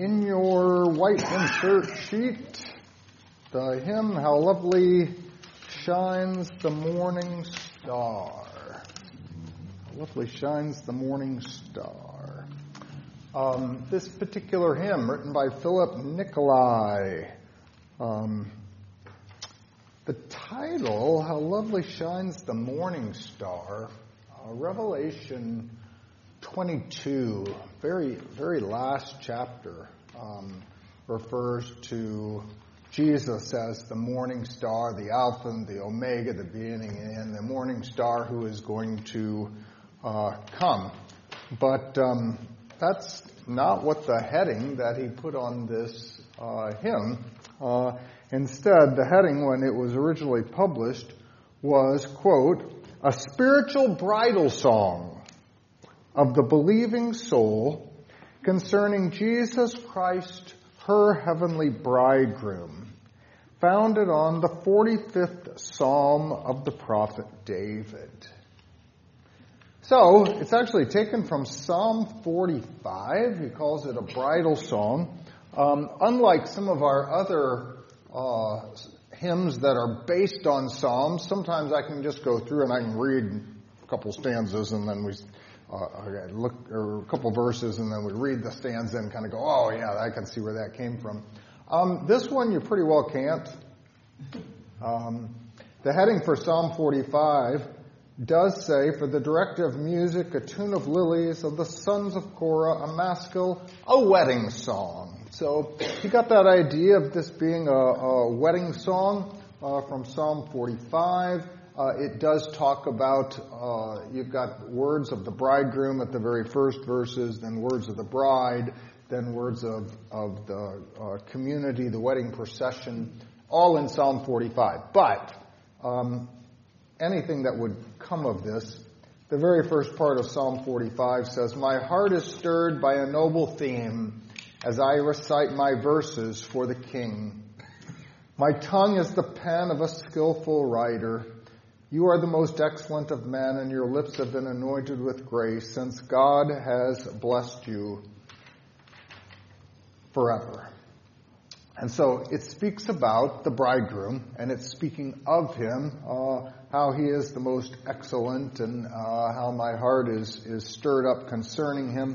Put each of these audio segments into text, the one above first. In your white insert sheet, the hymn, How Lovely Shines the Morning Star. How lovely shines the morning star. This particular hymn, written by Philip Nikolai. The title, How Lovely Shines the Morning Star, Revelation 22, very, very last chapter, refers to Jesus as the morning star, the Alpha and the Omega, the beginning and the morning star who is going to come. But that's not what the heading that he put on this hymn. Instead, the heading when it was originally published was, quote, a spiritual bridal song of the believing soul concerning Jesus Christ, her heavenly bridegroom, founded on the 45th Psalm of the prophet David. So, it's actually taken from Psalm 45. He calls it a bridal song. Unlike some of our other hymns that are based on Psalms, sometimes I can just go through and I can read a couple stanzas and then we look, or a couple verses, and then we read the stanza and kind of go, oh yeah, I can see where that came from. This one you pretty well can't. The heading for Psalm 45 does say, for the director of music, a tune of lilies, of the sons of Korah, a maskil, a wedding song. So you got that idea of this being a wedding song from Psalm 45. It does talk about, you've got words of the bridegroom at the very first verses, then words of the bride, then words of the community, the wedding procession, all in Psalm 45. But anything that would come of this, the very first part of Psalm 45 says, my heart is stirred by a noble theme as I recite my verses for the king. My tongue is the pen of a skillful writer. You are the most excellent of men, and your lips have been anointed with grace, since God has blessed you forever. And so it speaks about the bridegroom, and it's speaking of him, how he is the most excellent, and how my heart is stirred up concerning him.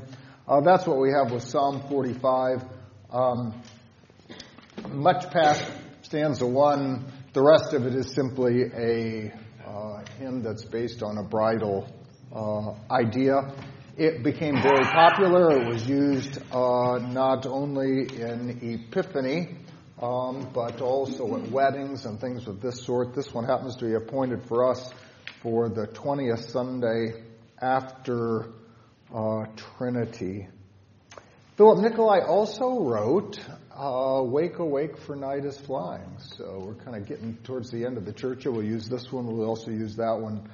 That's what we have with Psalm 45. Much past stanza 1, the rest of it is simply a hymn that's based on a bridal idea. It became very popular. It was used not only in Epiphany, but also at weddings and things of this sort. This one happens to be appointed for us for the 20th Sunday after Trinity. Philip Nikolai also wrote Wake, Awake, for Night is Flying. So we're kind of getting towards the end of the church. We'll use this one. We'll also use that one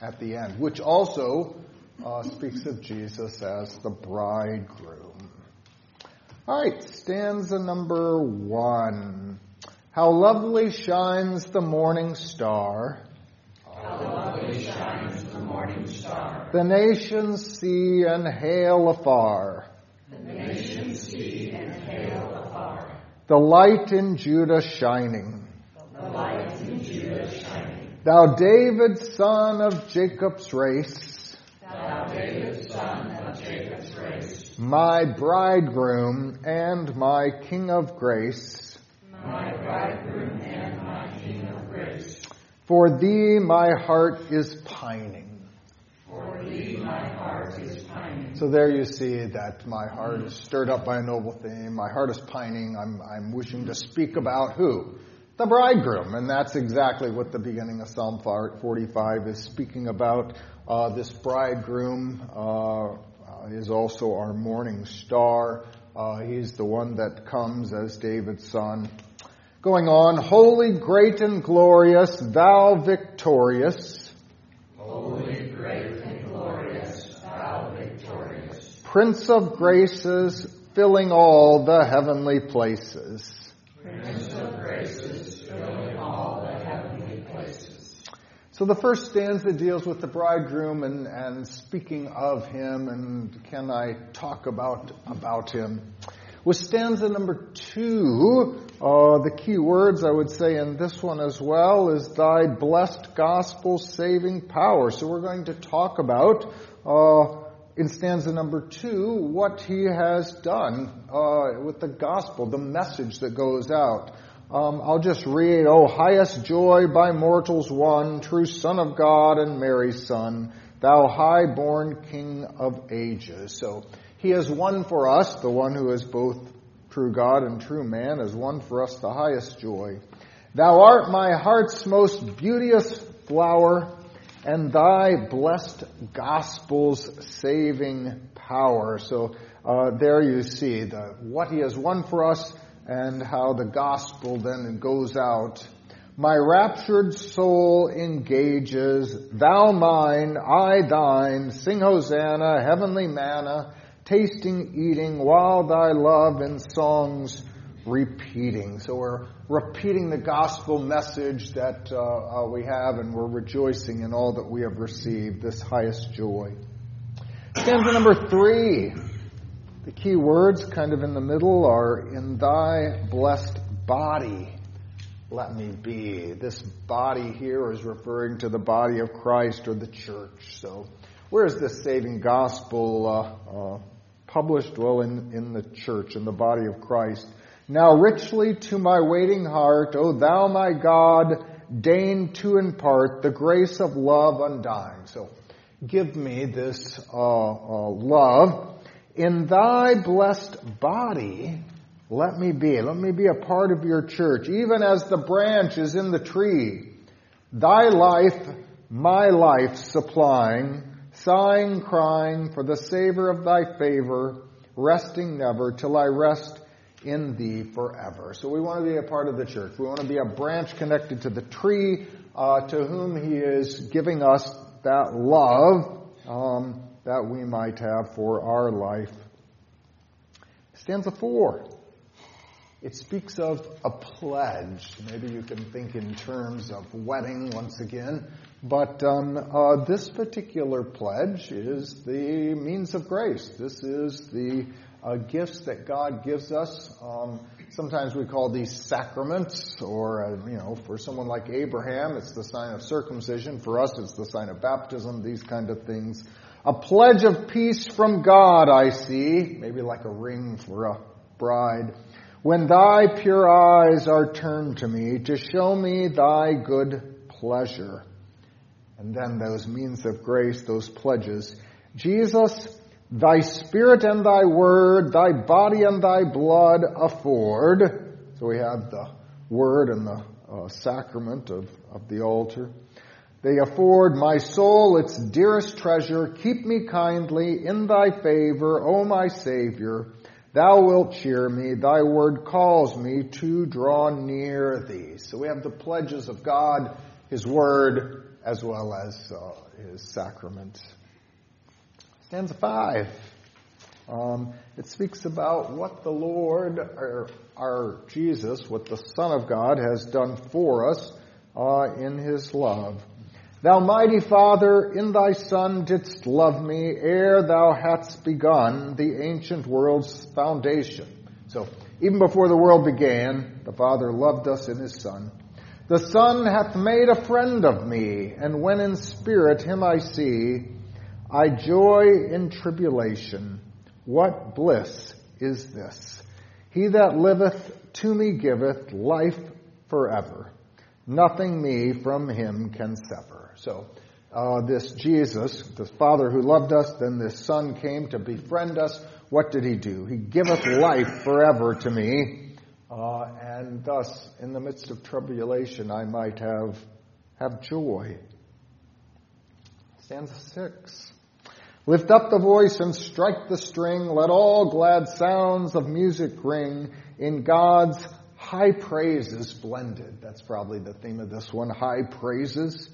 at the end, which also speaks of Jesus as the bridegroom. All right, stanza number 1. How lovely shines the morning star. How lovely shines the morning star. The nations see and hail afar. The nations see and hail afar. The light in Judah shining. The light in Judah shining. Thou David's son of Jacob's race. Thou David's son of Jacob's race. My bridegroom and my king of grace. My bridegroom and my king of grace. For thee my heart is pining. For thee my heart is pining. So there you see that my heart is stirred up by a noble theme. My heart is pining. I'm wishing to speak about who? The bridegroom. And that's exactly what the beginning of Psalm 45 is speaking about. This bridegroom is also our morning star. He's the one that comes as David's son. Going on, holy, great, and glorious, thou victorious. Holy, great, and glorious, thou victorious. Prince of graces, filling all the heavenly places. Prince of graces, filling all the heavenly places. So the first stanza deals with the bridegroom and speaking of him, and can I talk about him? With stanza number 2, the key words I would say in this one as well is thy blessed gospel saving power. So we're going to talk about, in stanza number 2, what he has done with the gospel, the message that goes out. I'll just read, O highest joy by mortals won, true Son of God and Mary's Son, thou high-born King of ages. So he has won for us, the one who is both true God and true man, has won for us the highest joy. Thou art my heart's most beauteous flower, and thy blessed gospel's saving power. So there you see what he has won for us and how the gospel then goes out. My raptured soul engages, thou mine, I thine, sing Hosanna, heavenly manna, tasting, eating, while thy love in songs repeating. So we're repeating the gospel message that we have, and we're rejoicing in all that we have received, this highest joy. Stanza number 3. The key words kind of in the middle are, in thy blessed body let me be. This body here is referring to the body of Christ or the church. So where is this saving gospel published? Well, in the church, in the body of Christ. Now richly to my waiting heart, O thou my God, deign to impart the grace of love undying. So give me this love. In thy blessed body, let me be. Let me be a part of your church, even as the branch is in the tree. Thy life, my life supplying, sighing, crying for the savor of thy favor, resting never till I rest in thee forever. So we want to be a part of the church. We want to be a branch connected to the tree, to whom he is giving us that love, that we might have for our life. Stanza 4. It speaks of a pledge. Maybe you can think in terms of wedding once again, but this particular pledge is the means of grace. This is the gifts that God gives us. Sometimes we call these sacraments, or for someone like Abraham, it's the sign of circumcision. For us, it's the sign of baptism, these kind of things. A pledge of peace from God, I see, maybe like a ring for a bride, when thy pure eyes are turned to me to show me thy good pleasure. And then those means of grace, those pledges. Jesus, thy spirit and thy word, thy body and thy blood afford. So we have the word and the sacrament of the altar. They afford my soul its dearest treasure. Keep me kindly in thy favor, O my Savior. Thou wilt cheer me. Thy word calls me to draw near thee. So we have the pledges of God, his word, as well as his sacrament. Stanza 5. It speaks about what the Lord, our Jesus, what the Son of God has done for us in his love. Thou mighty Father, in thy Son didst love me, ere thou hadst begun the ancient world's foundation. So, even before the world began, the Father loved us in his Son. The Son hath made a friend of me, and when in spirit him I see, I joy in tribulation. What bliss is this? He that liveth to me giveth life forever. Nothing me from him can sever. So this Jesus, the Father who loved us, then this Son came to befriend us. What did he do? He giveth life forever to me. And thus, in the midst of tribulation, I might have joy. Stanza 6. Lift up the voice and strike the string. Let all glad sounds of music ring in God's high praises blended. That's probably the theme of this one, high praises.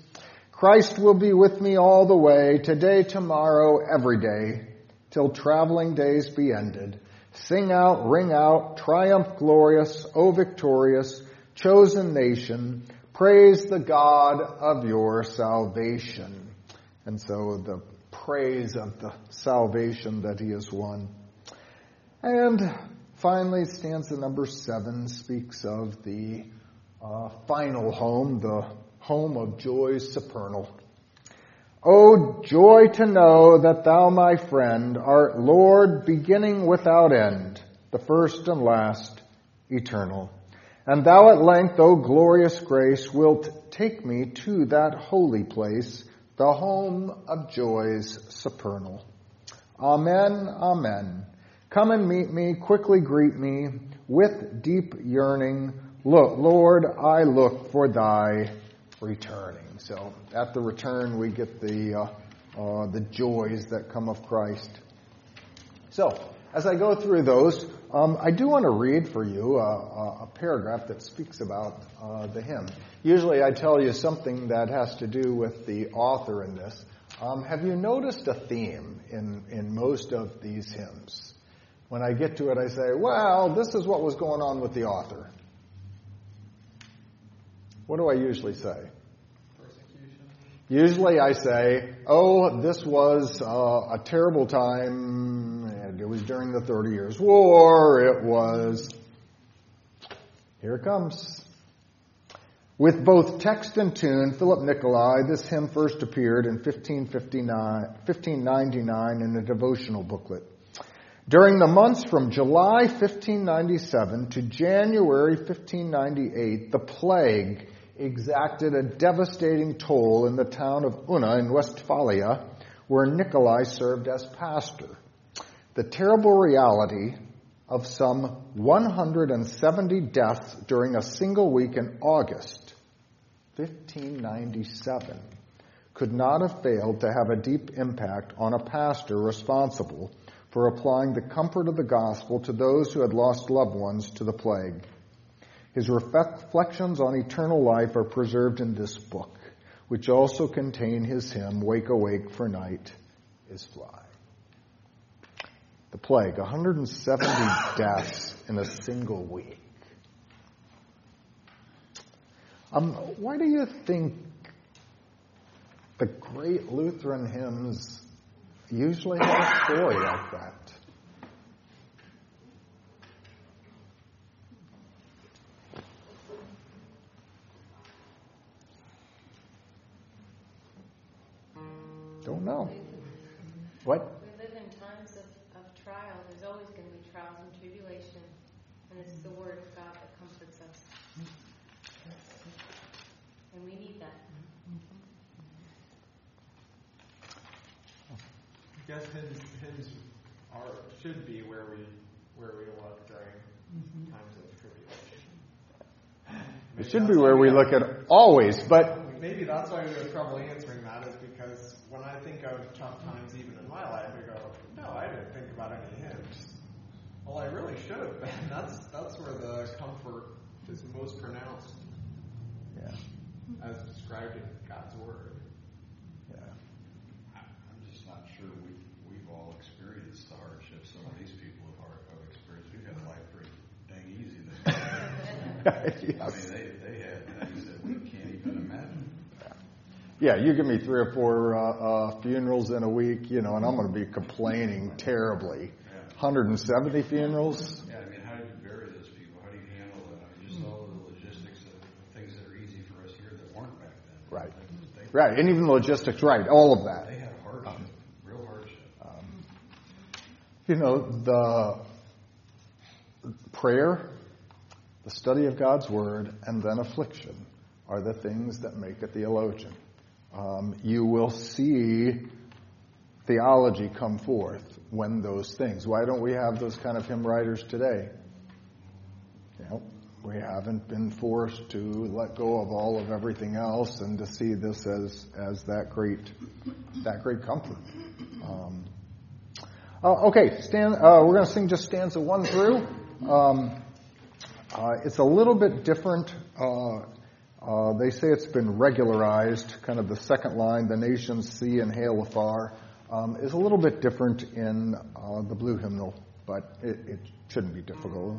Christ will be with me all the way, today, tomorrow, every day, till traveling days be ended. Sing out, ring out, triumph glorious, O victorious, chosen nation, Praise the God of your salvation. And so the praise of the salvation that he has won. And finally, stanza number 7 speaks of the final home, the home of joys supernal. O joy to know that thou, my friend, art Lord, beginning without end, the first and last, eternal. And thou at length, O glorious grace, wilt take me to that holy place, the home of joys supernal. Amen, amen. Come and meet me, quickly greet me, with deep yearning. Look, Lord, I look for thy returning. So at the return, we get the joys that come of Christ. So, as I go through those, I do want to read for you a paragraph that speaks about the hymn. Usually I tell you something that has to do with the author in this. Have you noticed a theme in most of these hymns? When I get to it, I say, well, this is what was going on with the author. What do I usually say? Persecution. Usually I say, oh, this was a terrible time. It was during the 30 Years' War. It was, here it comes. With both text and tune, Philip Nikolai, this hymn first appeared in 1599 in a devotional booklet. During the months from July 1597 to January 1598, the plague exacted a devastating toll in the town of Unna in Westphalia, where Nikolai served as pastor. The terrible reality of some 170 deaths during a single week in August, 1597, could not have failed to have a deep impact on a pastor responsible for applying the comfort of the gospel to those who had lost loved ones to the plague. His reflections on eternal life are preserved in this book, which also contain his hymn, Wake, Awake, for Night is Flying. The plague, 170 deaths in a single week. Why do you think the great Lutheran hymns usually have a story like that? Don't know. What? It's the word of God that comforts us. And we need that. I guess hymns should be where we look during times of tribulation. It should be where we look at always, but maybe that's why we have trouble answering that, is because when I think of tough times even in my life, I go, no, I didn't think about any hymns. Well, I really should have been. That's where the comfort is most pronounced. Yeah. As described in God's Word. Yeah. I'm just not sure we've all experienced the hardships. Some of these people have experienced. We've had life pretty dang easy this year. Yes. I mean, they had things that we can't even imagine. Yeah, you give me 3 or 4 funerals in a week, you know, and I'm going to be complaining terribly. 170 funerals? Yeah, I mean, how do you bury those people? How do you handle it? I mean, just all the logistics of things that are easy for us here that weren't back then. Right. Right, and even logistics, right, all of that. They had hardship, real hardship. You know, the prayer, the study of God's Word, and then affliction are the things that make a theologian. You will see theology come forth when those things. Why don't we have those kind of hymn writers today? You know, we haven't been forced to let go of all of everything else and to see this as that great comfort. Okay, we're going to sing just stanza 1 through. It's a little bit different. They say it's been regularized, kind of the second line, the nations see and hail afar. Is a little bit different in the blue hymnal, but it shouldn't be difficult.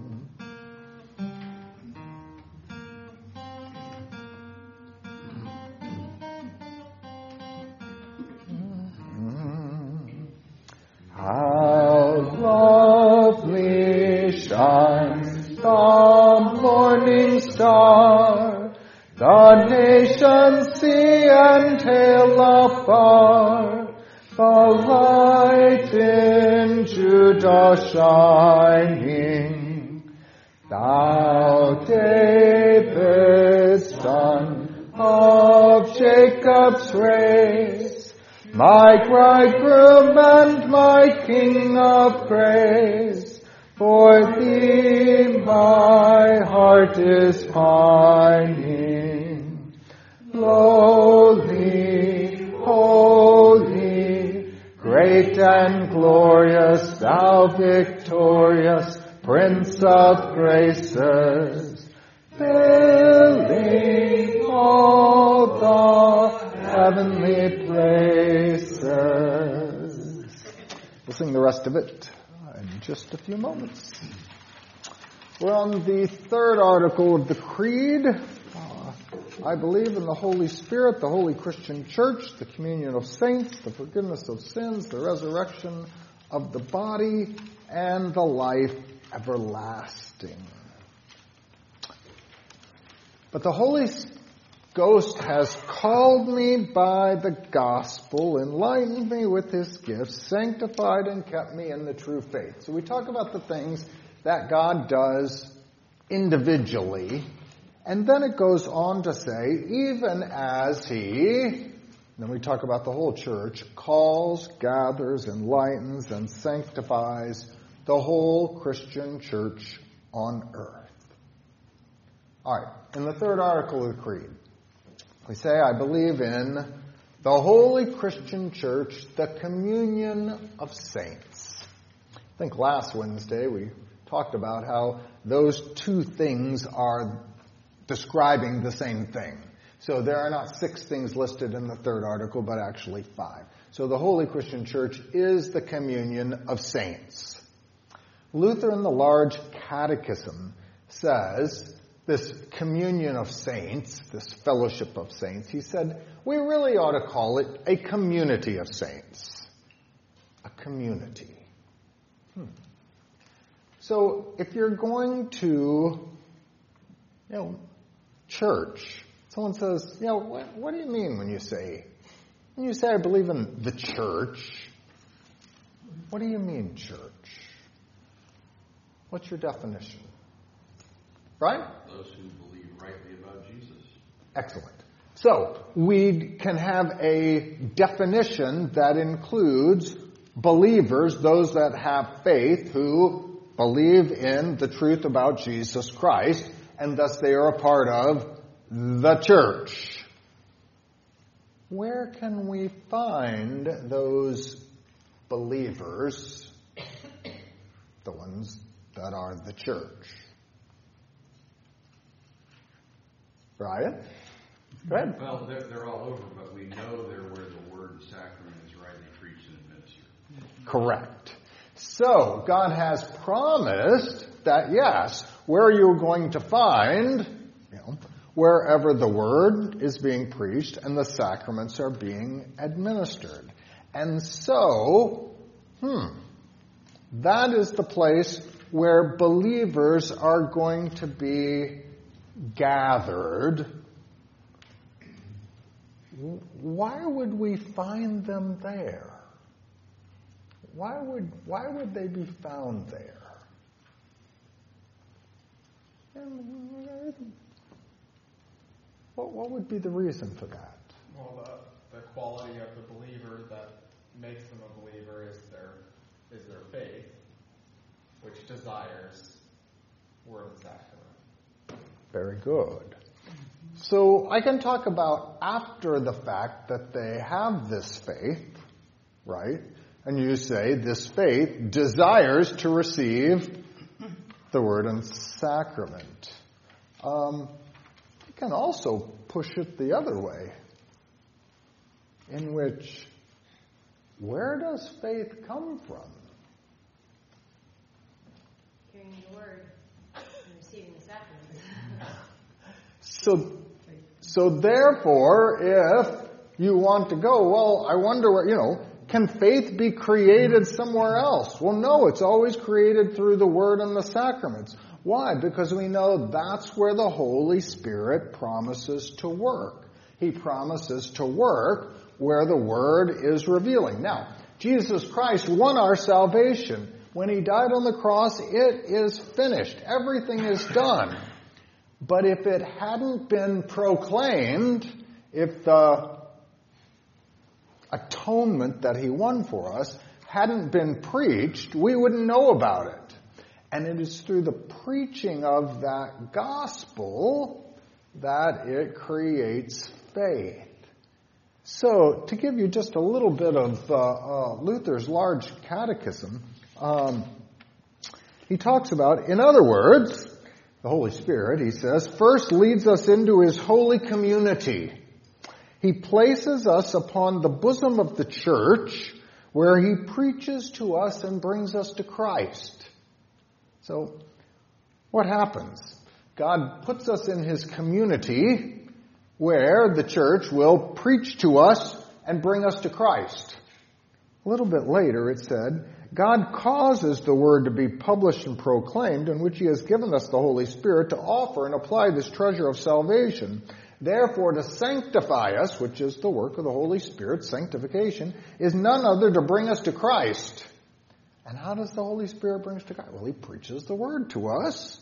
afar. The light in Judah shining, thou David's son of Jacob's race, my bridegroom and my king of praise, for thee my heart is pining. Lowly, holy, great and glorious, thou victorious Prince of graces, filling all the heavenly places. We'll sing the rest of it in just a few moments. We're on the third article of the Creed. I believe in the Holy Spirit, the Holy Christian Church, the communion of saints, the forgiveness of sins, the resurrection of the body, and the life everlasting. But the Holy Ghost has called me by the gospel, enlightened me with his gifts, sanctified and kept me in the true faith. So we talk about the things that God does individually. And then it goes on to say, even as he, then we talk about the whole church, calls, gathers, enlightens, and sanctifies the whole Christian church on earth. All right, in the third article of the Creed, we say, I believe in the Holy Christian Church, the communion of saints. I think last Wednesday we talked about how those two things are describing the same thing. So there are not 6 things listed in the third article, but actually 5. So the Holy Christian Church is the communion of saints. Luther in the Large Catechism says, this communion of saints, this fellowship of saints, he said, we really ought to call it a community of saints. A community. So if you're going to, church. Someone says, what do you mean when you say I believe in the church? What do you mean church? What's your definition? Right? Those who believe rightly about Jesus. Excellent. So we can have a definition that includes believers, those that have faith, who believe in the truth about Jesus Christ, and thus they are a part of the church. Where can we find those believers, the ones that are the church? Brian? Go ahead. Well, they're all over, but we know they're where the word and sacrament is rightly preached and administered. Correct. So, God has promised that, yes, where you're going to find, wherever the word is being preached and the sacraments are being administered. And so, that is the place where believers are going to be gathered. Why would we find them there? Why would they be found there? What would be the reason for that? Well, the quality of the believer that makes them a believer is their faith, which desires word and sacrament. Very good. So I can talk about after the fact that they have this faith, right? And you say this faith desires to receive the word and sacrament. You can also push it the other way, in which, where does faith come from? Hearing the word and receiving the sacrament. So therefore, if you want to go, I wonder what, can faith be created somewhere else? Well, no, it's always created through the word and the sacraments. Why? Because we know that's where the Holy Spirit promises to work. He promises to work where the Word is revealing. Now, Jesus Christ won our salvation. When he died on the cross, it is finished. Everything is done. But if it hadn't been proclaimed, if the atonement that he won for us hadn't been preached, we wouldn't know about it. And it is through the preaching of that gospel that it creates faith. So, to give you just a little bit of Luther's large catechism, he talks about, in other words, the Holy Spirit, he says, first leads us into his holy community. He places us upon the bosom of the church, where he preaches to us and brings us to Christ. So, what happens? God puts us in his community, where the church will preach to us and bring us to Christ. A little bit later it said, God causes the word to be published and proclaimed, in which he has given us the Holy Spirit to offer and apply this treasure of salvation. Therefore, to sanctify us, which is the work of the Holy Spirit, sanctification, is none other to bring us to Christ. And how does the Holy Spirit bring us to Christ? Well, he preaches the word to us.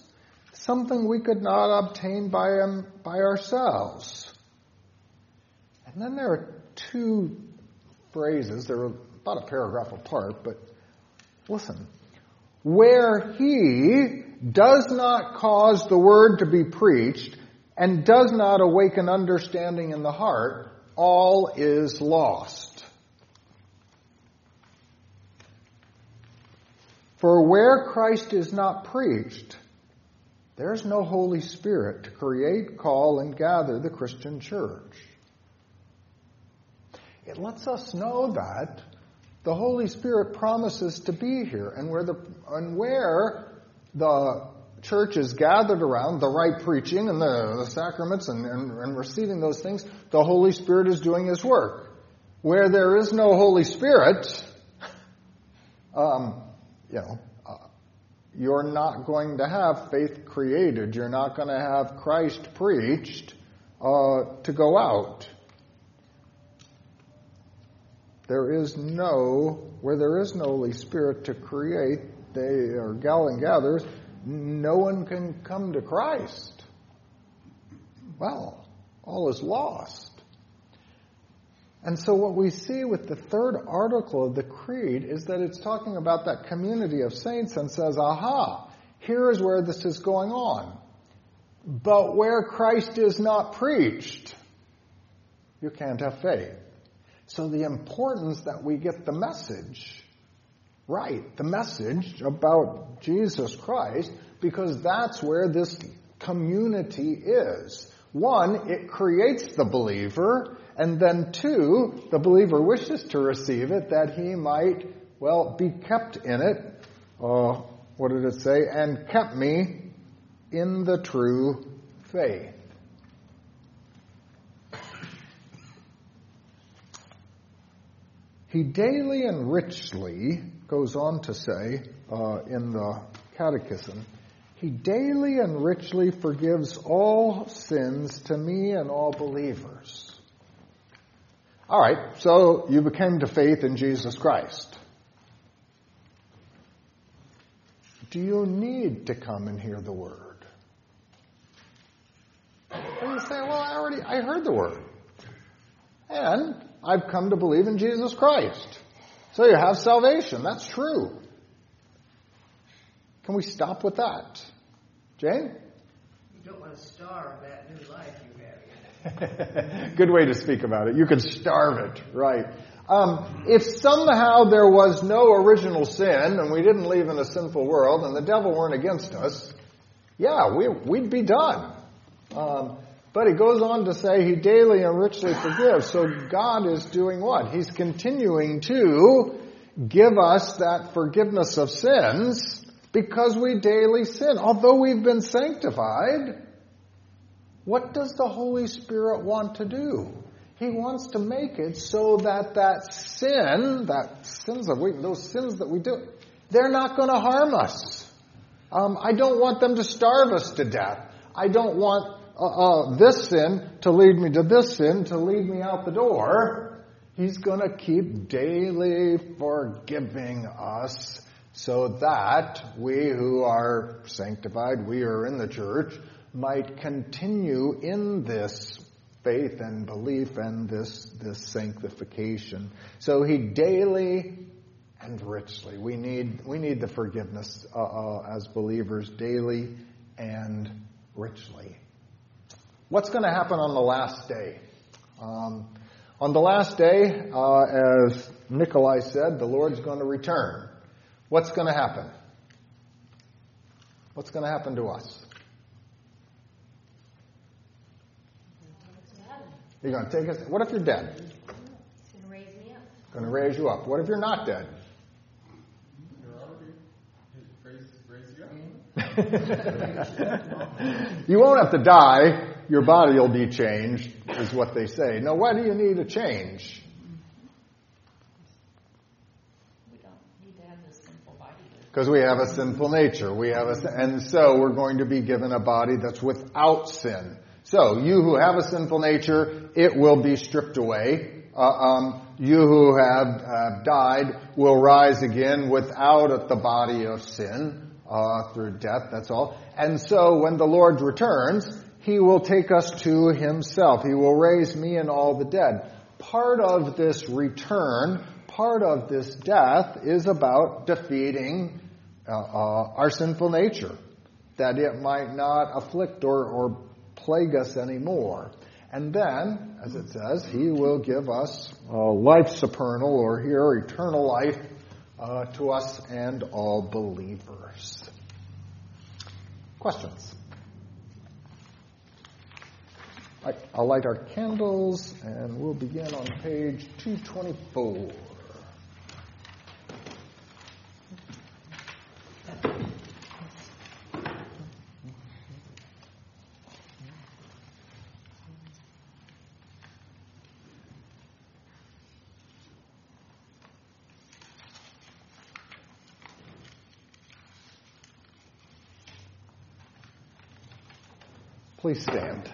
Something we could not obtain by ourselves. And then there are two phrases. They're about a paragraph apart, but listen. Where he does not cause the word to be preached and does not awaken understanding in the heart, all is lost. For where Christ is not preached, there is no Holy Spirit to create, call, and gather the Christian church. It lets us know that the Holy Spirit promises to be here, and where the church is gathered around the right preaching and the sacraments and receiving those things, the Holy Spirit is doing his work. Where there is no Holy Spirit, you're not going to have faith created. You're not going to have Christ preached to go out. Where there is no Holy Spirit to create, and gathers, no one can come to Christ. Well, all is lost. And so what we see with the third article of the Creed is that it's talking about that community of saints and says, aha, here is where this is going on. But where Christ is not preached, you can't have faith. So the importance that we get the message right, the message about Jesus Christ, because that's where this community is. One, it creates the believer, and then two, the believer wishes to receive it that he might, be kept in it. What did it say? And kept me in the true faith. He daily and richly, goes on to say in the Catechism, he daily and richly forgives all sins to me and all believers. All right, so you became to faith in Jesus Christ. Do you need to come and hear the Word? And you say, I heard the Word. And I've come to believe in Jesus Christ. So you have salvation. That's true. Can we stop with that? Jane? You don't want to starve that new life you have. Good way to speak about it. You can starve it, right. If somehow there was no original sin and we didn't live in a sinful world and the devil weren't against us, we'd be done. But it goes on to say he daily and richly forgives. So God is doing what? He's continuing to give us that forgiveness of sins because we daily sin. Although we've been sanctified, what does the Holy Spirit want to do? He wants to make it so that those sins that we do, they're not going to harm us. I don't want them to starve us to death. I don't want this sin to lead me out the door. He's going to keep daily forgiving us so that we who are sanctified, we are in the church, might continue in this faith and belief and this sanctification. So he daily and richly. We need the forgiveness as believers daily and richly. What's going to happen on the last day? On the last day, as Nikolai said, the Lord's going to return. What's going to happen? What's going to happen to us? You're going to take us. What if you're dead? It's going to raise me up. Going to raise you up. What if you're not dead? You're already raise you up. You won't have to die. Your body will be changed, is what they say. Now, why do you need a change? We don't need to have this sinful body. Because we have a sinful nature. And so we're going to be given a body that's without sin. So, you who have a sinful nature, it will be stripped away. You who have died will rise again without the body of sin through death, that's all. And so, when the Lord returns, he will take us to himself. He will raise me and all the dead. Part of this return, part of this death, is about defeating our sinful nature, that it might not afflict or plague us anymore. And then, as it says, he will give us life supernal, or here, eternal life to us and all believers. Questions? I'll light our candles, and we'll begin on page 224. Please stand.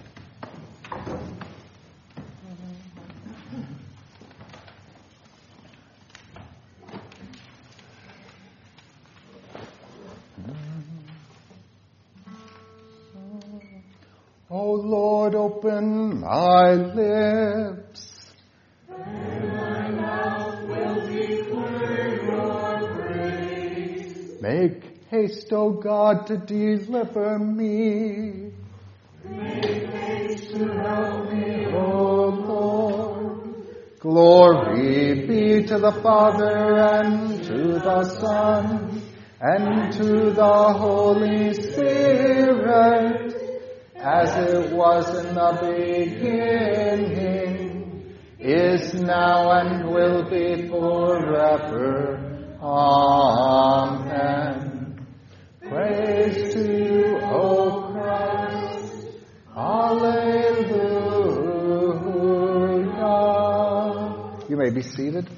O Lord, open my lips, and my mouth will declare your praise. Make haste, O God, to deliver me. Make haste to help me, O Lord. Glory be to the Father, and to the Son, and to the Holy Spirit. As it was in the beginning, is now, and will be forever. Amen. Praise to you, O Christ. Alleluia. You may be seated.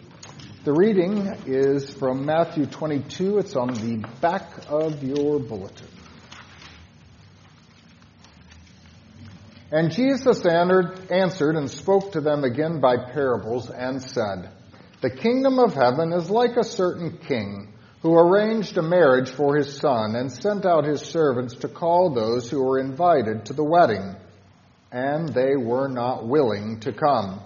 The reading is from Matthew 22. It's on the back of your bulletin. And Jesus answered and spoke to them again by parables and said, The kingdom of heaven is like a certain king who arranged a marriage for his son and sent out his servants to call those who were invited to the wedding, and they were not willing to come.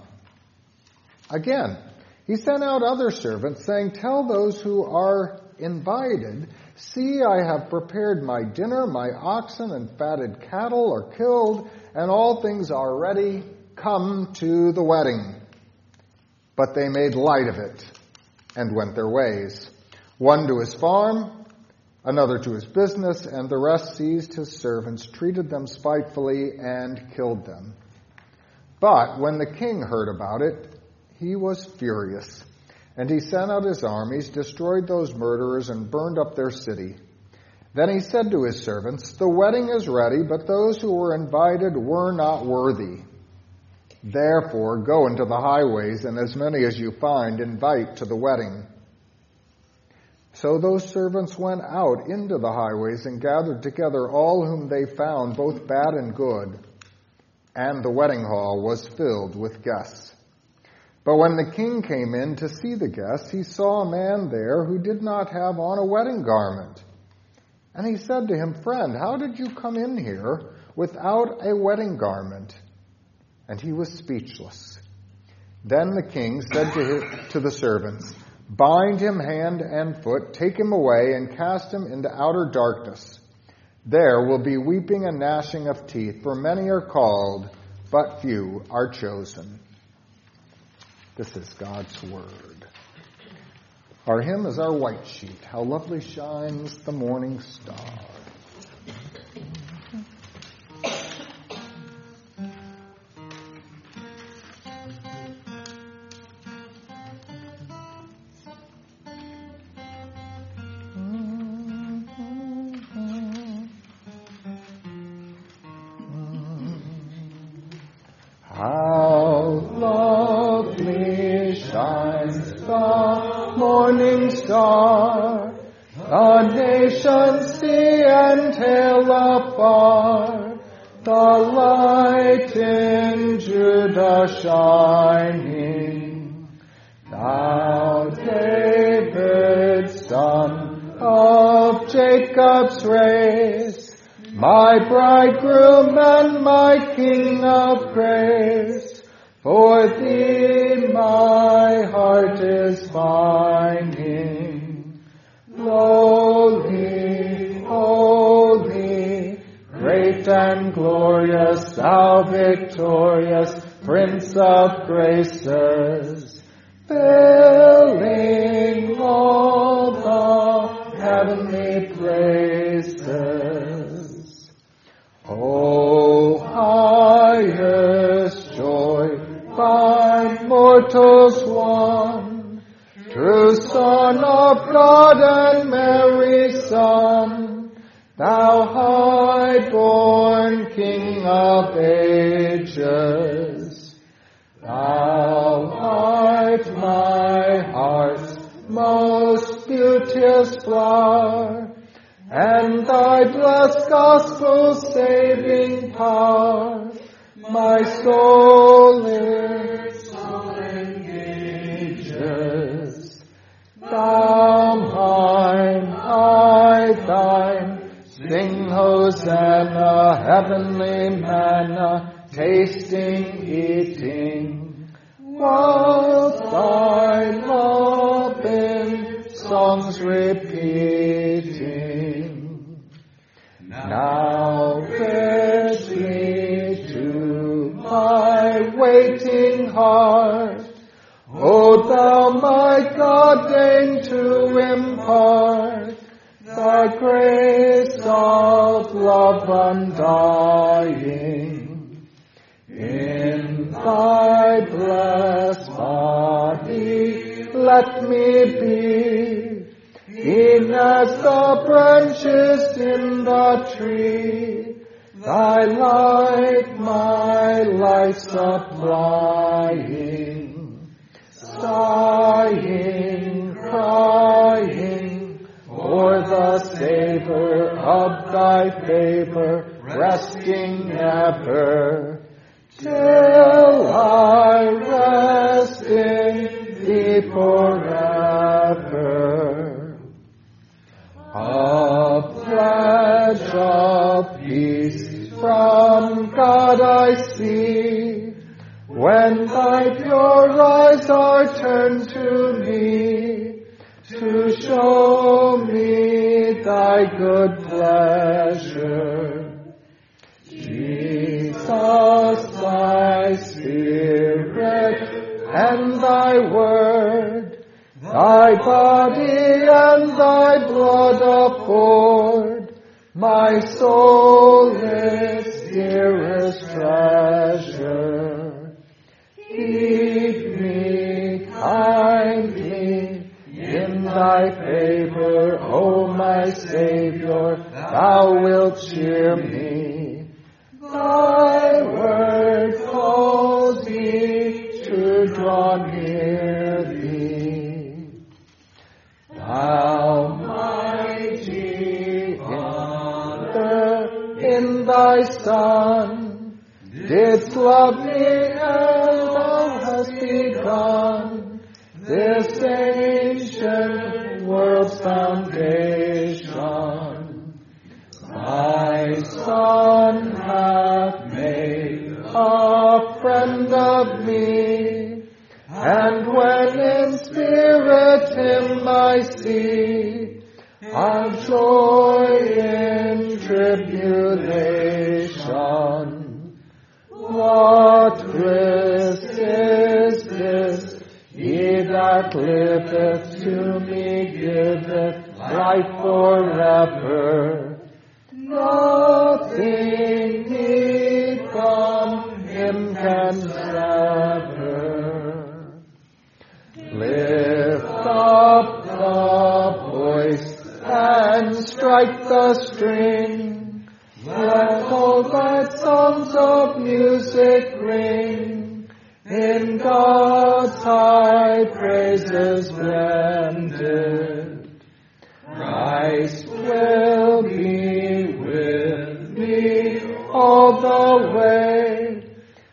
Again, he sent out other servants, saying, Tell those who are invited, See, I have prepared my dinner, my oxen and fatted cattle are killed, and all things are ready. Come to the wedding. But they made light of it and went their ways. One to his farm, another to his business, and the rest seized his servants, treated them spitefully, and killed them. But when the king heard about it, he was furious. And he sent out his armies, destroyed those murderers, and burned up their city. Then he said to his servants, The wedding is ready, but those who were invited were not worthy. Therefore, go into the highways, and as many as you find, invite to the wedding. So those servants went out into the highways and gathered together all whom they found, both bad and good. And the wedding hall was filled with guests. But when the king came in to see the guests, he saw a man there who did not have on a wedding garment. And he said to him, Friend, how did you come in here without a wedding garment? And he was speechless. Then the king said to the servants, Bind him hand and foot, take him away, and cast him into outer darkness. There will be weeping and gnashing of teeth, for many are called, but few are chosen. This is God's word. Our hymn is our white sheet, How Lovely Shines the Morning Star. Son, didst love me and thou hast begun. this ancient world's foundation. Thy Son hath made a friend of me, and when in spirit him I see, I've joy in tribulation. What bliss is this? He that liveth to me giveth life forever. Nothing me from him can sever. Lift up the voice and strike the string. Let all thy songs of music ring. In God's high praises blended, Christ will be with me all the way.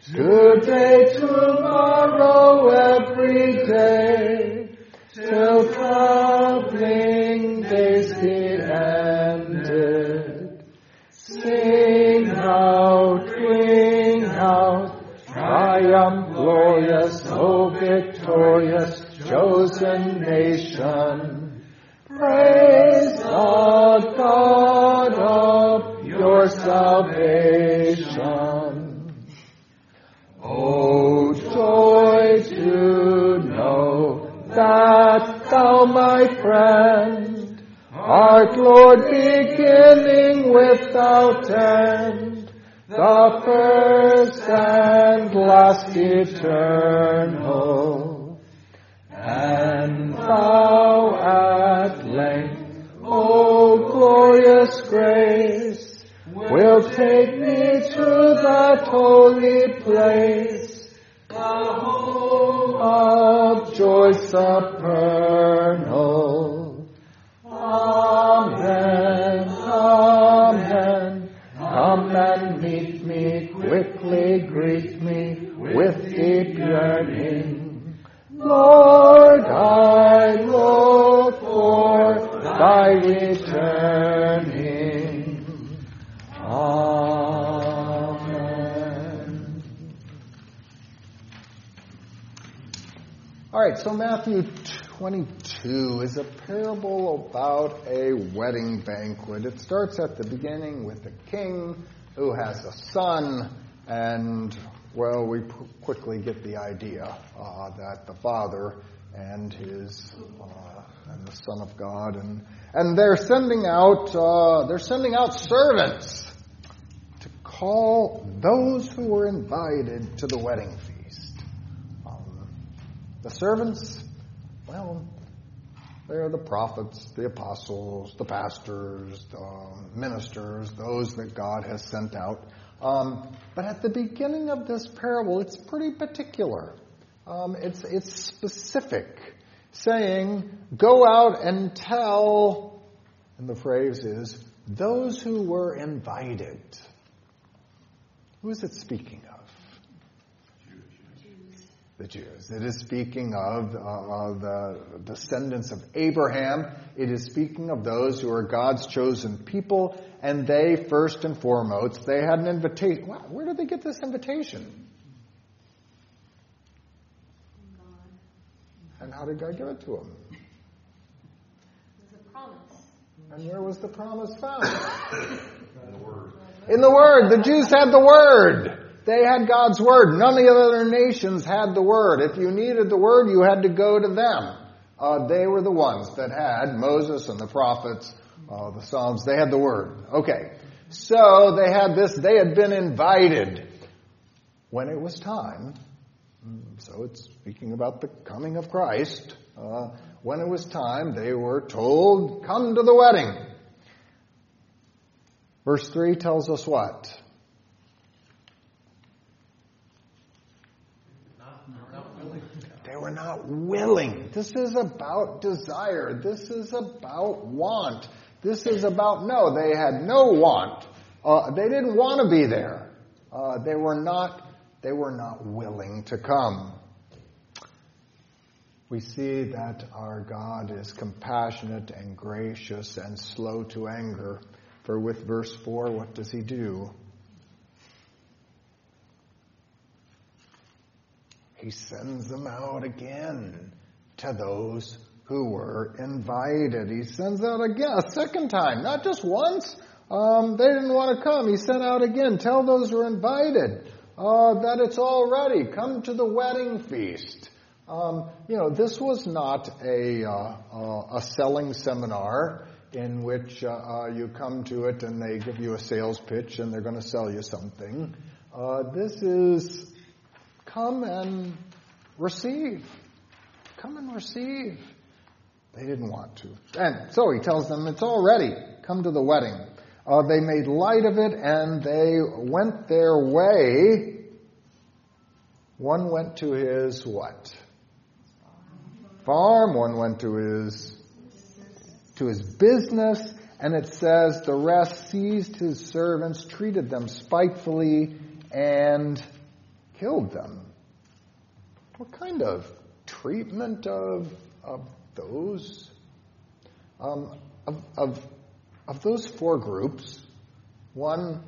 Today, tomorrow, every day, till traveling days be ended. Sing out, ring out, triumph glorious, O victorious, chosen nation. Praise the God of your salvation. O joy to know that thou, my friend, art Lord beginning without end, the first and last eternal. And thou at length, O glorious grace, wilt take me to that holy place, the home of joy supernal. Amen, amen, amen. Meet me quickly, greet me with deep yearning. Lord, I look for thy returning. Amen. All right, so Matthew 22 is a parable about a wedding banquet. It starts at the beginning with a king who has a son, and, well, we quickly get the idea that the father and his and the Son of God, and they're sending out servants to call those who were invited to the wedding feast. The servants, well, they are the prophets, the apostles, the pastors, the ministers, those that God has sent out. But at the beginning of this parable, it's pretty particular. It's specific, saying, go out and tell, and the phrase is, those who were invited. Who is it speaking of? The Jews. It is speaking of the descendants of Abraham. It is speaking of those who are God's chosen people, and they, first and foremost, they had an invitation. Wow, where did they get this invitation? And how did God give it to them? It was a promise. And where was the promise found? In the Word. In the Word. The Jews had the Word. They had God's Word. None of the other nations had the Word. If you needed the Word, you had to go to them. They were the ones that had Moses and the prophets, the Psalms. They had the Word. Okay. So they had this. They had been invited when it was time. So it's speaking about the coming of Christ. When it was time, they were told, come to the wedding. Verse 3 tells us what? We're not willing. This is about desire. This is about want. This is about no. They had no want. They didn't want to be there. They were not willing to come. we see that our God is compassionate and gracious and slow to anger. For with verse 4, what does he do? He sends them out again to those who were invited. He sends out again, a second time, not just once. They didn't want to come. He sent out again. Tell those who are invited that it's all ready. Come to the wedding feast. This was not a selling seminar in which you come to it and they give you a sales pitch and they're going to sell you something. This is... come and receive. Come and receive. They didn't want to. And so he tells them, it's all ready. Come to the wedding. They made light of it, and they went their way. One went to his what? Farm. One went to his business. And it says, the rest seized his servants, treated them spitefully, and... killed them. What kind of treatment of those? Of those four groups, one,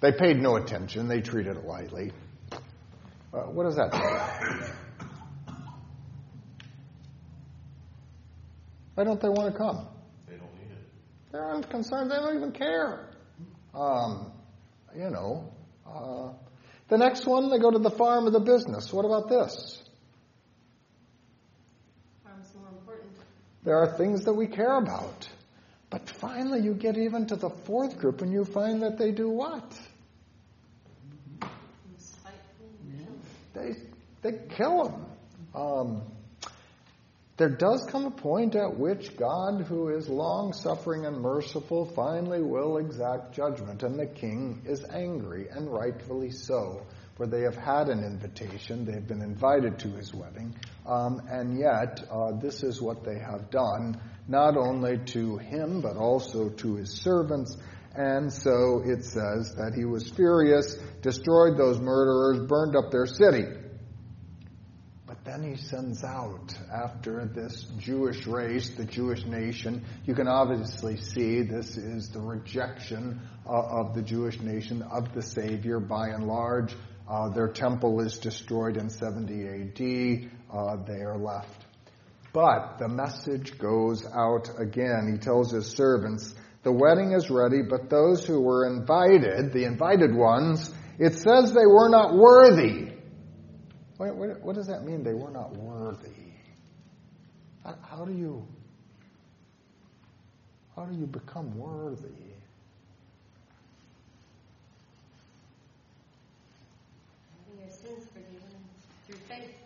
they paid no attention. They treated it lightly. What does that mean? Why don't they want to come? They don't need it. They're unconcerned. They don't even care. The next one, they go to the farm or the business. What about this? Farm's more important. There are things that we care about. But finally, you get even to the fourth group, and you find that they do what? They kill them. There does come a point at which God, who is long-suffering and merciful, finally will exact judgment, and the king is angry, and rightfully so, for they have had an invitation, they have been invited to his wedding, and yet this is what they have done, not only to him, but also to his servants. And so it says that he was furious, destroyed those murderers, burned up their city. Then he sends out, after this Jewish race, the Jewish nation, you can obviously see this is the rejection of the Jewish nation, of the Savior, by and large. Their temple is destroyed in 70 AD. They are left. But the message goes out again. He tells his servants, the wedding is ready, but those who were invited, the invited ones, it says they were not worthy. What does that mean, they were not worthy? How do you become worthy? Having your sins forgiven through faith.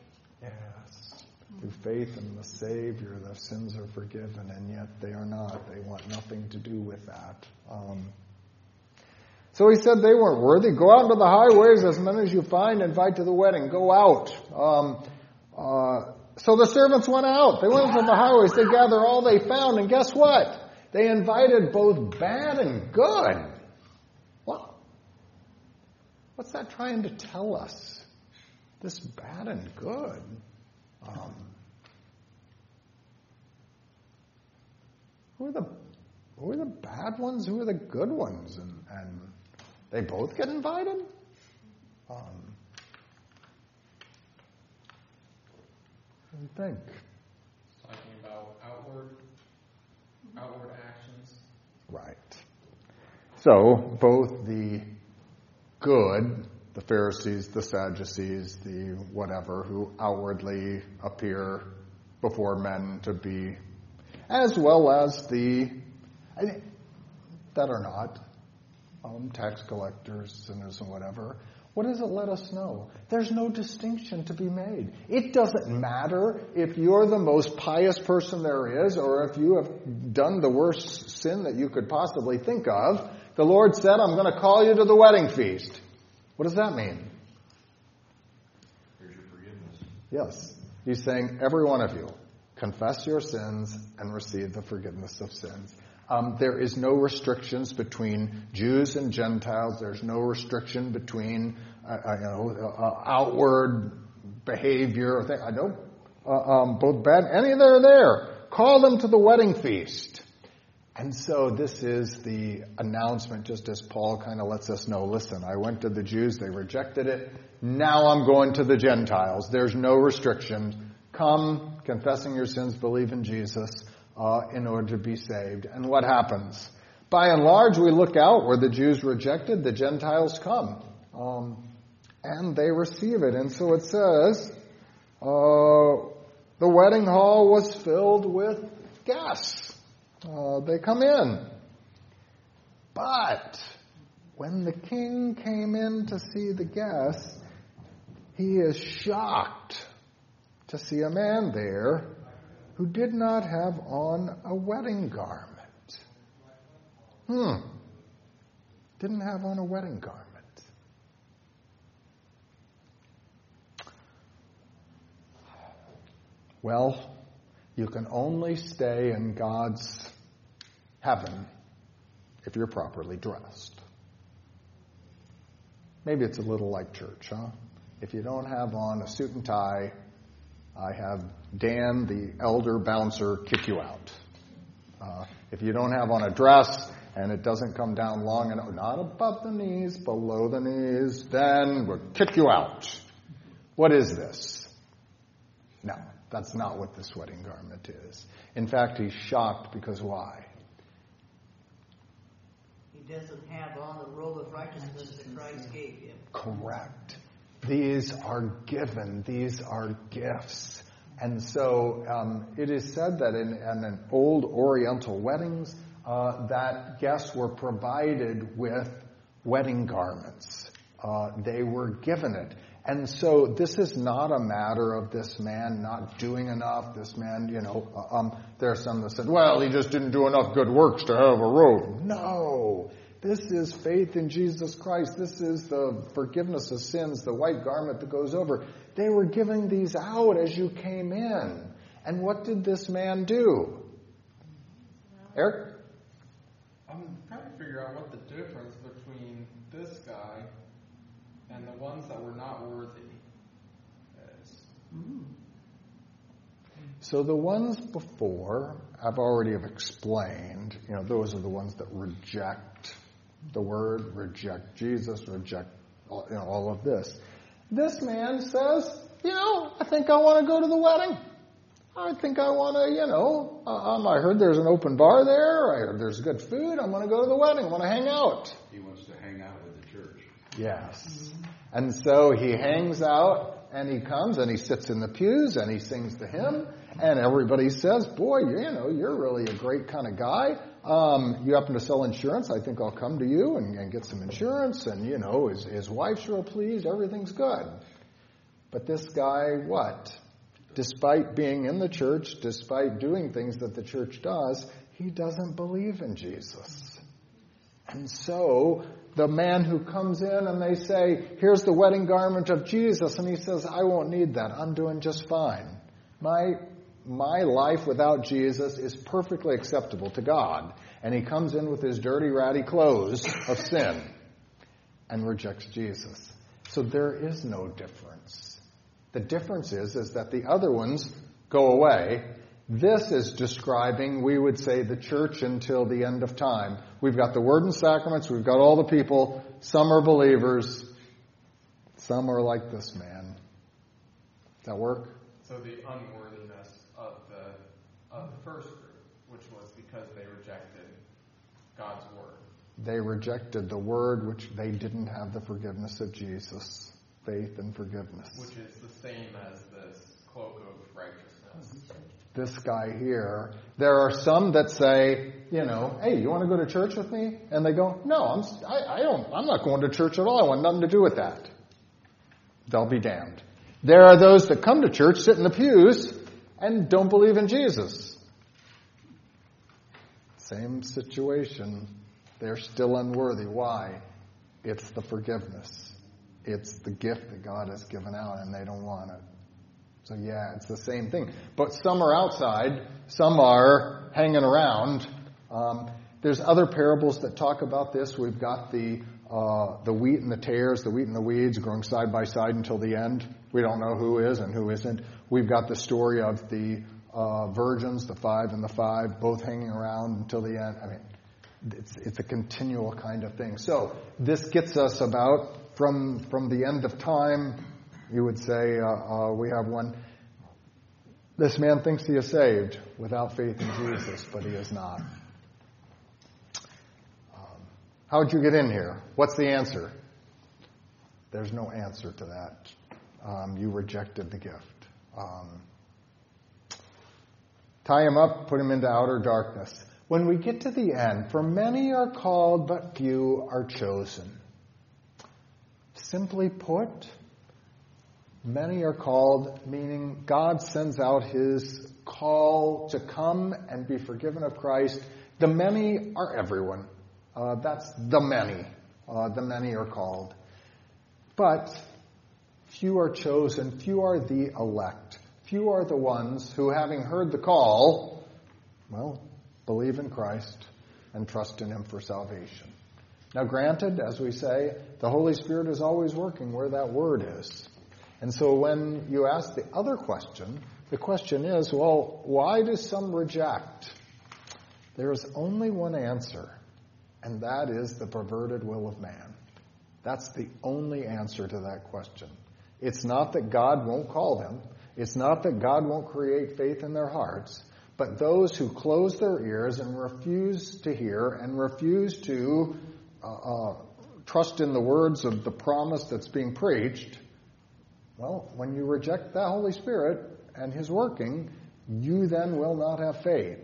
Yes. Through faith in the Savior, their sins are forgiven, and yet they are not. They want nothing to do with that. So he said they weren't worthy. Go out into the highways, as many as you find, invite to the wedding. Go out. So the servants went out. They went from the highways. They gathered all they found. And guess what? They invited both bad and good. Well, what's that trying to tell us? This bad and good. Who are the bad ones? Who are the good ones? And they both get invited? What do you think? It's talking about outward actions. Right. So, both the good, the Pharisees, the Sadducees, the whatever, who outwardly appear before men to be, as well as the that are not, tax collectors, sinners, and whatever. What does it let us know? There's no distinction to be made. It doesn't matter if you're the most pious person there is or if you have done the worst sin that you could possibly think of. The Lord said, I'm going to call you to the wedding feast. What does that mean? Here's your forgiveness. Yes. He's saying, every one of you, confess your sins and receive the forgiveness of sins. There is no restrictions between Jews and Gentiles. There's no restriction between outward behavior. I know both bad and either are there. Call them to the wedding feast. And so this is the announcement, just as Paul kind of lets us know, listen, I went to the Jews, they rejected it. Now I'm going to the Gentiles. There's no restriction. Come, confessing your sins, believe in Jesus in order to be saved. And what happens? By and large, we look out where the Jews rejected, the Gentiles come. And they receive it. And so it says, the wedding hall was filled with guests. They come in. But when the king came in to see the guests, he is shocked to see a man there who did not have on a wedding garment. Didn't have on a wedding garment. Well, you can only stay in God's heaven if you're properly dressed. Maybe it's a little like church, huh? If you don't have on a suit and tie, I have Dan, the elder bouncer, kick you out. If you don't have on a dress and it doesn't come down long enough, not above the knees, below the knees, then we'll kick you out. What is this? No. That's not what this wedding garment is. In fact, he's shocked because why? He doesn't have on the robe of righteousness that Christ gave him. Correct. These are given. These are gifts. And so it is said that in old Oriental weddings that guests were provided with wedding garments. They were given it. And so this is not a matter of this man not doing enough. This man, there are some that said, well, he just didn't do enough good works to have a robe. No, this is faith in Jesus Christ. This is the forgiveness of sins, the white garment that goes over. They were giving these out as you came in. And what did this man do? Eric? I'm trying to figure out what the difference between this guy and the ones that were not worthy. So the ones before, I've already have explained, those are the ones that reject the word, reject Jesus, reject all of this. This man says, I think I want to go to the wedding. I think I want to, I heard there's an open bar there. I heard there's good food. I'm going to go to the wedding. I want to hang out. He wants to hang out with the church. Yes. And so he hangs out and he comes and he sits in the pews and he sings the hymn and everybody says, boy, you're really a great kind of guy. You happen to sell insurance. I think I'll come to you and get some insurance. And, his wife's real pleased. Everything's good. But this guy, what? Despite being in the church, despite doing things that the church does, he doesn't believe in Jesus. And so the man who comes in and they say, here's the wedding garment of Jesus. And he says, I won't need that. I'm doing just fine. My life without Jesus is perfectly acceptable to God. And he comes in with his dirty, ratty clothes of sin and rejects Jesus. So there is no difference. The difference is that the other ones go away. This is describing, we would say, the church until the end of time. We've got the word and sacraments. We've got all the people. Some are believers. Some are like this man. Does that work? So the unworthiness of the first group, which was because they rejected God's word. They rejected the word, which they didn't have the forgiveness of Jesus. Faith and forgiveness. Which is the same as this cloak of righteousness. This guy here, there are some that say, hey, you want to go to church with me? And they go, no, I'm not going to church at all. I want nothing to do with that. They'll be damned. There are those that come to church, sit in the pews, and don't believe in Jesus. Same situation. They're still unworthy. Why? It's the forgiveness. It's the gift that God has given out, and they don't want it. So yeah, it's the same thing. But some are outside, some are hanging around. There's other parables that talk about this. We've got the the wheat and the tares, the wheat and the weeds growing side by side until the end. We don't know who is and who isn't. We've got the story of the virgins, the five and the five, both hanging around until the end. I mean, it's a continual kind of thing. So this gets us about, from the end of time, you would say, we have one. This man thinks he is saved without faith in Jesus, but he is not. How'd you get in here? What's the answer? There's no answer to that. You rejected the gift. Tie him up, put him into outer darkness. When we get to the end, for many are called, but few are chosen. Simply put, many are called, meaning God sends out his call to come and be forgiven of Christ. The many are everyone. That's the many. The many are called. But few are chosen. Few are the elect. Few are the ones who, having heard the call, well, believe in Christ and trust in him for salvation. Now, granted, as we say, the Holy Spirit is always working where that word is. And so when you ask the other question, the question is, well, why do some reject? There is only one answer, and that is the perverted will of man. That's the only answer to that question. It's not that God won't call them. It's not that God won't create faith in their hearts. But those who close their ears and refuse to hear and refuse to trust in the words of the promise that's being preached, well, when you reject that Holy Spirit and his working, you then will not have faith.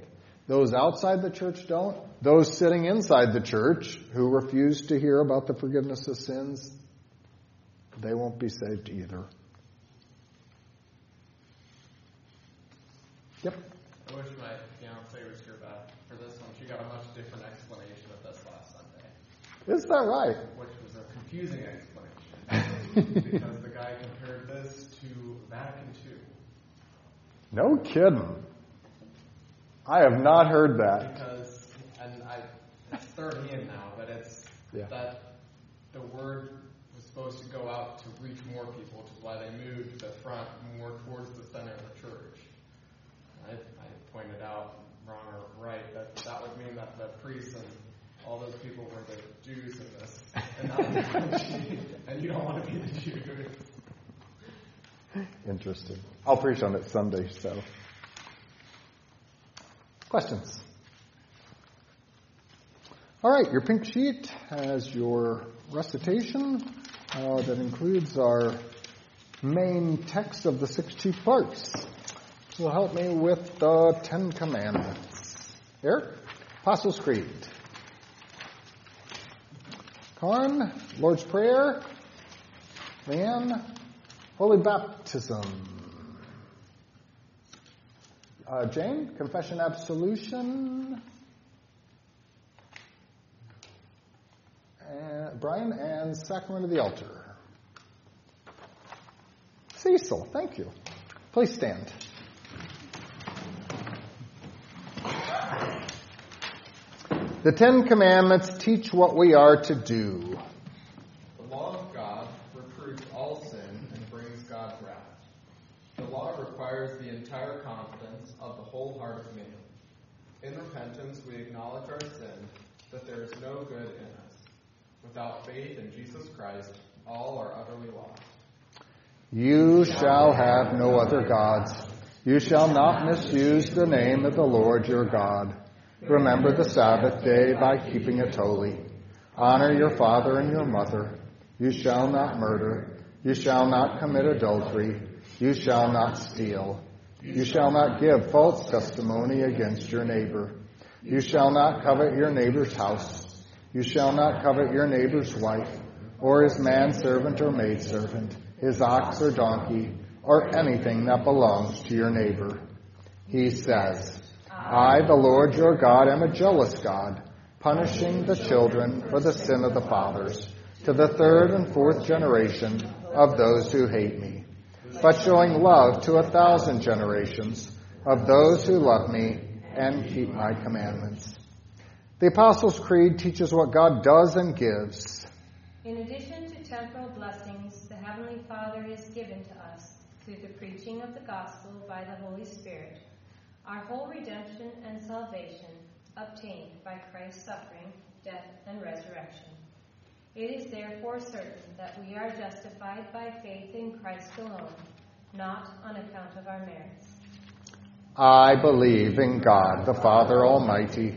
Those outside the church don't. Those sitting inside the church who refuse to hear about the forgiveness of sins, they won't be saved either. Yep. I wish my fiance was here for this one. She got a much different explanation of this last Sunday. Is that right? Which was a confusing explanation because the guy compared this to Vatican II. No kidding. I have not heard that. Because, it's third hand now, but it's that the word was supposed to go out to reach more people, which is why they moved the front more towards the center of the church. I pointed out, wrong or right, that would mean that the priests and all those people were the Jews in this, and not the and you don't want to be the Jews. Interesting. I'll preach on it Sunday, so. Questions? All right, your pink sheet has your recitation that includes our main text of the 6 chief parts. This will help me with the 10 Commandments. Eric, Apostles' Creed. Karn, Lord's Prayer. Leanne, Holy Baptism. Jane, confession, absolution. Brian, and sacrament of the altar. Cecil, thank you. Please stand. The 10 Commandments teach what we are to do. The law of God reproves all sin and brings God's wrath. The law requires the entire confidence of the whole heart of man. In repentance, we acknowledge our sin, that there is no good in us. Without faith in Jesus Christ, all are utterly lost. You shall have no other gods. You shall not misuse the name of the Lord your God. Remember the Sabbath day by keeping it holy. Honor your father and your mother. You shall not murder. You shall not commit adultery. You shall not steal. You shall not give false testimony against your neighbor. You shall not covet your neighbor's house. You shall not covet your neighbor's wife, or his manservant or maidservant, his ox or donkey, or anything that belongs to your neighbor. He says, I, the Lord your God, am a jealous God, punishing the children for the sin of the fathers, to the third and fourth generation of those who hate me, but showing love to 1,000 generations of those who love me and keep my commandments. The Apostles' Creed teaches what God does and gives. In addition to temporal blessings, the Heavenly Father has given to us, through the preaching of the gospel by the Holy Spirit, our whole redemption and salvation obtained by Christ's suffering, death, and resurrection. It is therefore certain that we are justified by faith in Christ alone, not on account of our merits. I believe in God, the Father Almighty,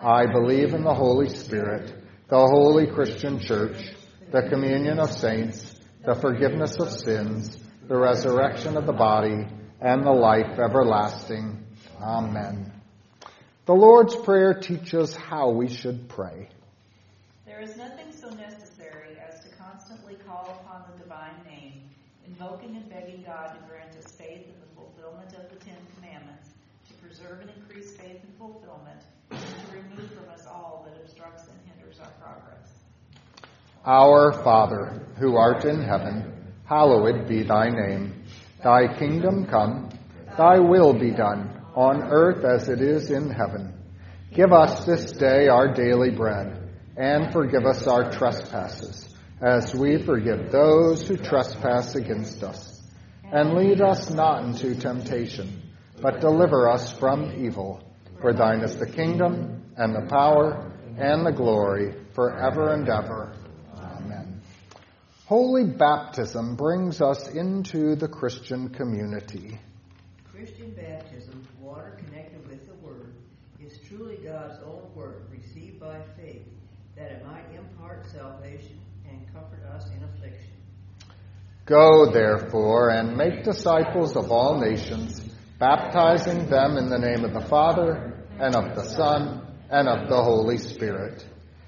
I believe in the Holy Spirit, the Holy Christian Church, the communion of saints, the forgiveness of sins, the resurrection of the body, and the life everlasting. Amen. The Lord's Prayer teaches how we should pray. There is nothing so necessary as to constantly call upon the divine name, invoking and begging God to grant us faith in the fulfillment of the 10 Commandments, to preserve and increase faith in fulfillment, and to remove from us all that obstructs and hinders our progress. Our Father, who art in heaven, hallowed be thy name. Thy kingdom come, thy will be done, on earth as it is in heaven. Give us this day our daily bread, and forgive us our trespasses, as we forgive those who trespass against us. And lead us not into temptation, but deliver us from evil. For thine is the kingdom, and the power, and the glory, forever and ever. Amen. Holy baptism brings us into the Christian community. Christian baptism, water connected with the Word, is truly God's own Word, received by faith, that it might impart salvation and comfort us in affliction. Go, therefore, and make disciples of all nations, baptizing them in the name of the Father, and of the Son, and of the Holy Spirit.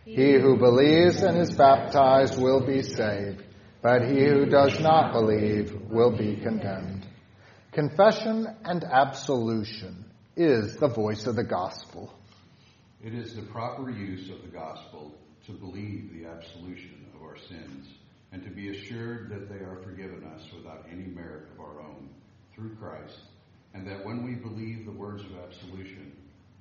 He who believes and is baptized will be saved, but he who does not believe will be condemned. Confession and absolution is the voice of the gospel. It is the proper use of the gospel to believe the absolution of our sins, and to be assured that they are forgiven us without any merit of our own, through Christ, and that when we believe the words of absolution,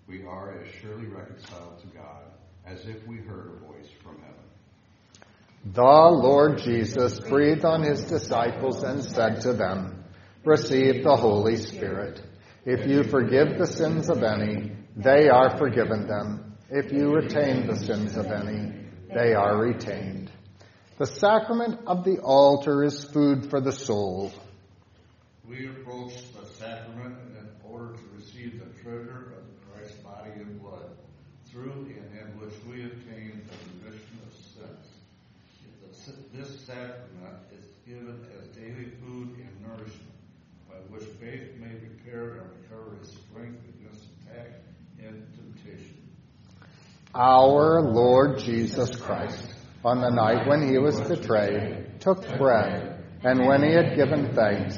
we are as surely reconciled to God as if we heard a voice from heaven. The Lord Jesus breathed on his disciples and said to them, "Receive the Holy Spirit. If you forgive the sins of any, they are forgiven them. If you retain the sins of any, they are retained." The sacrament of the altar is food for the soul. We approach the sacrament in order to receive the treasure of Christ's body and blood, through and in which we obtain the remission of sins. This sacrament is given as daily food and nourishment, by which faith may repair and recover its strength against attack and temptation. Our Lord Jesus Christ, on the night when he was betrayed, took bread, and when he had given thanks,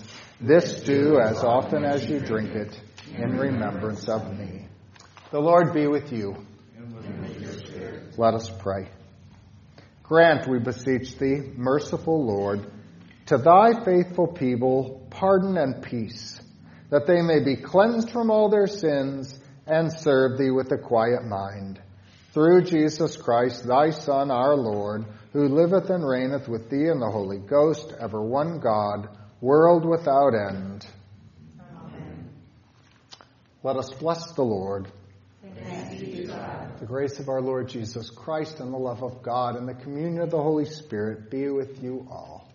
This do as often as you drink it in remembrance of me." The Lord be with you. And with your spirit. Let us pray. Grant, we beseech thee, merciful Lord, to thy faithful people pardon and peace, that they may be cleansed from all their sins and serve thee with a quiet mind. Through Jesus Christ, thy Son, our Lord, who liveth and reigneth with thee in the Holy Ghost, ever one God, world without end. Amen. Let us bless the Lord. Thanks be to God. The grace of our Lord Jesus Christ, and the love of God, and the communion of the Holy Spirit be with you all.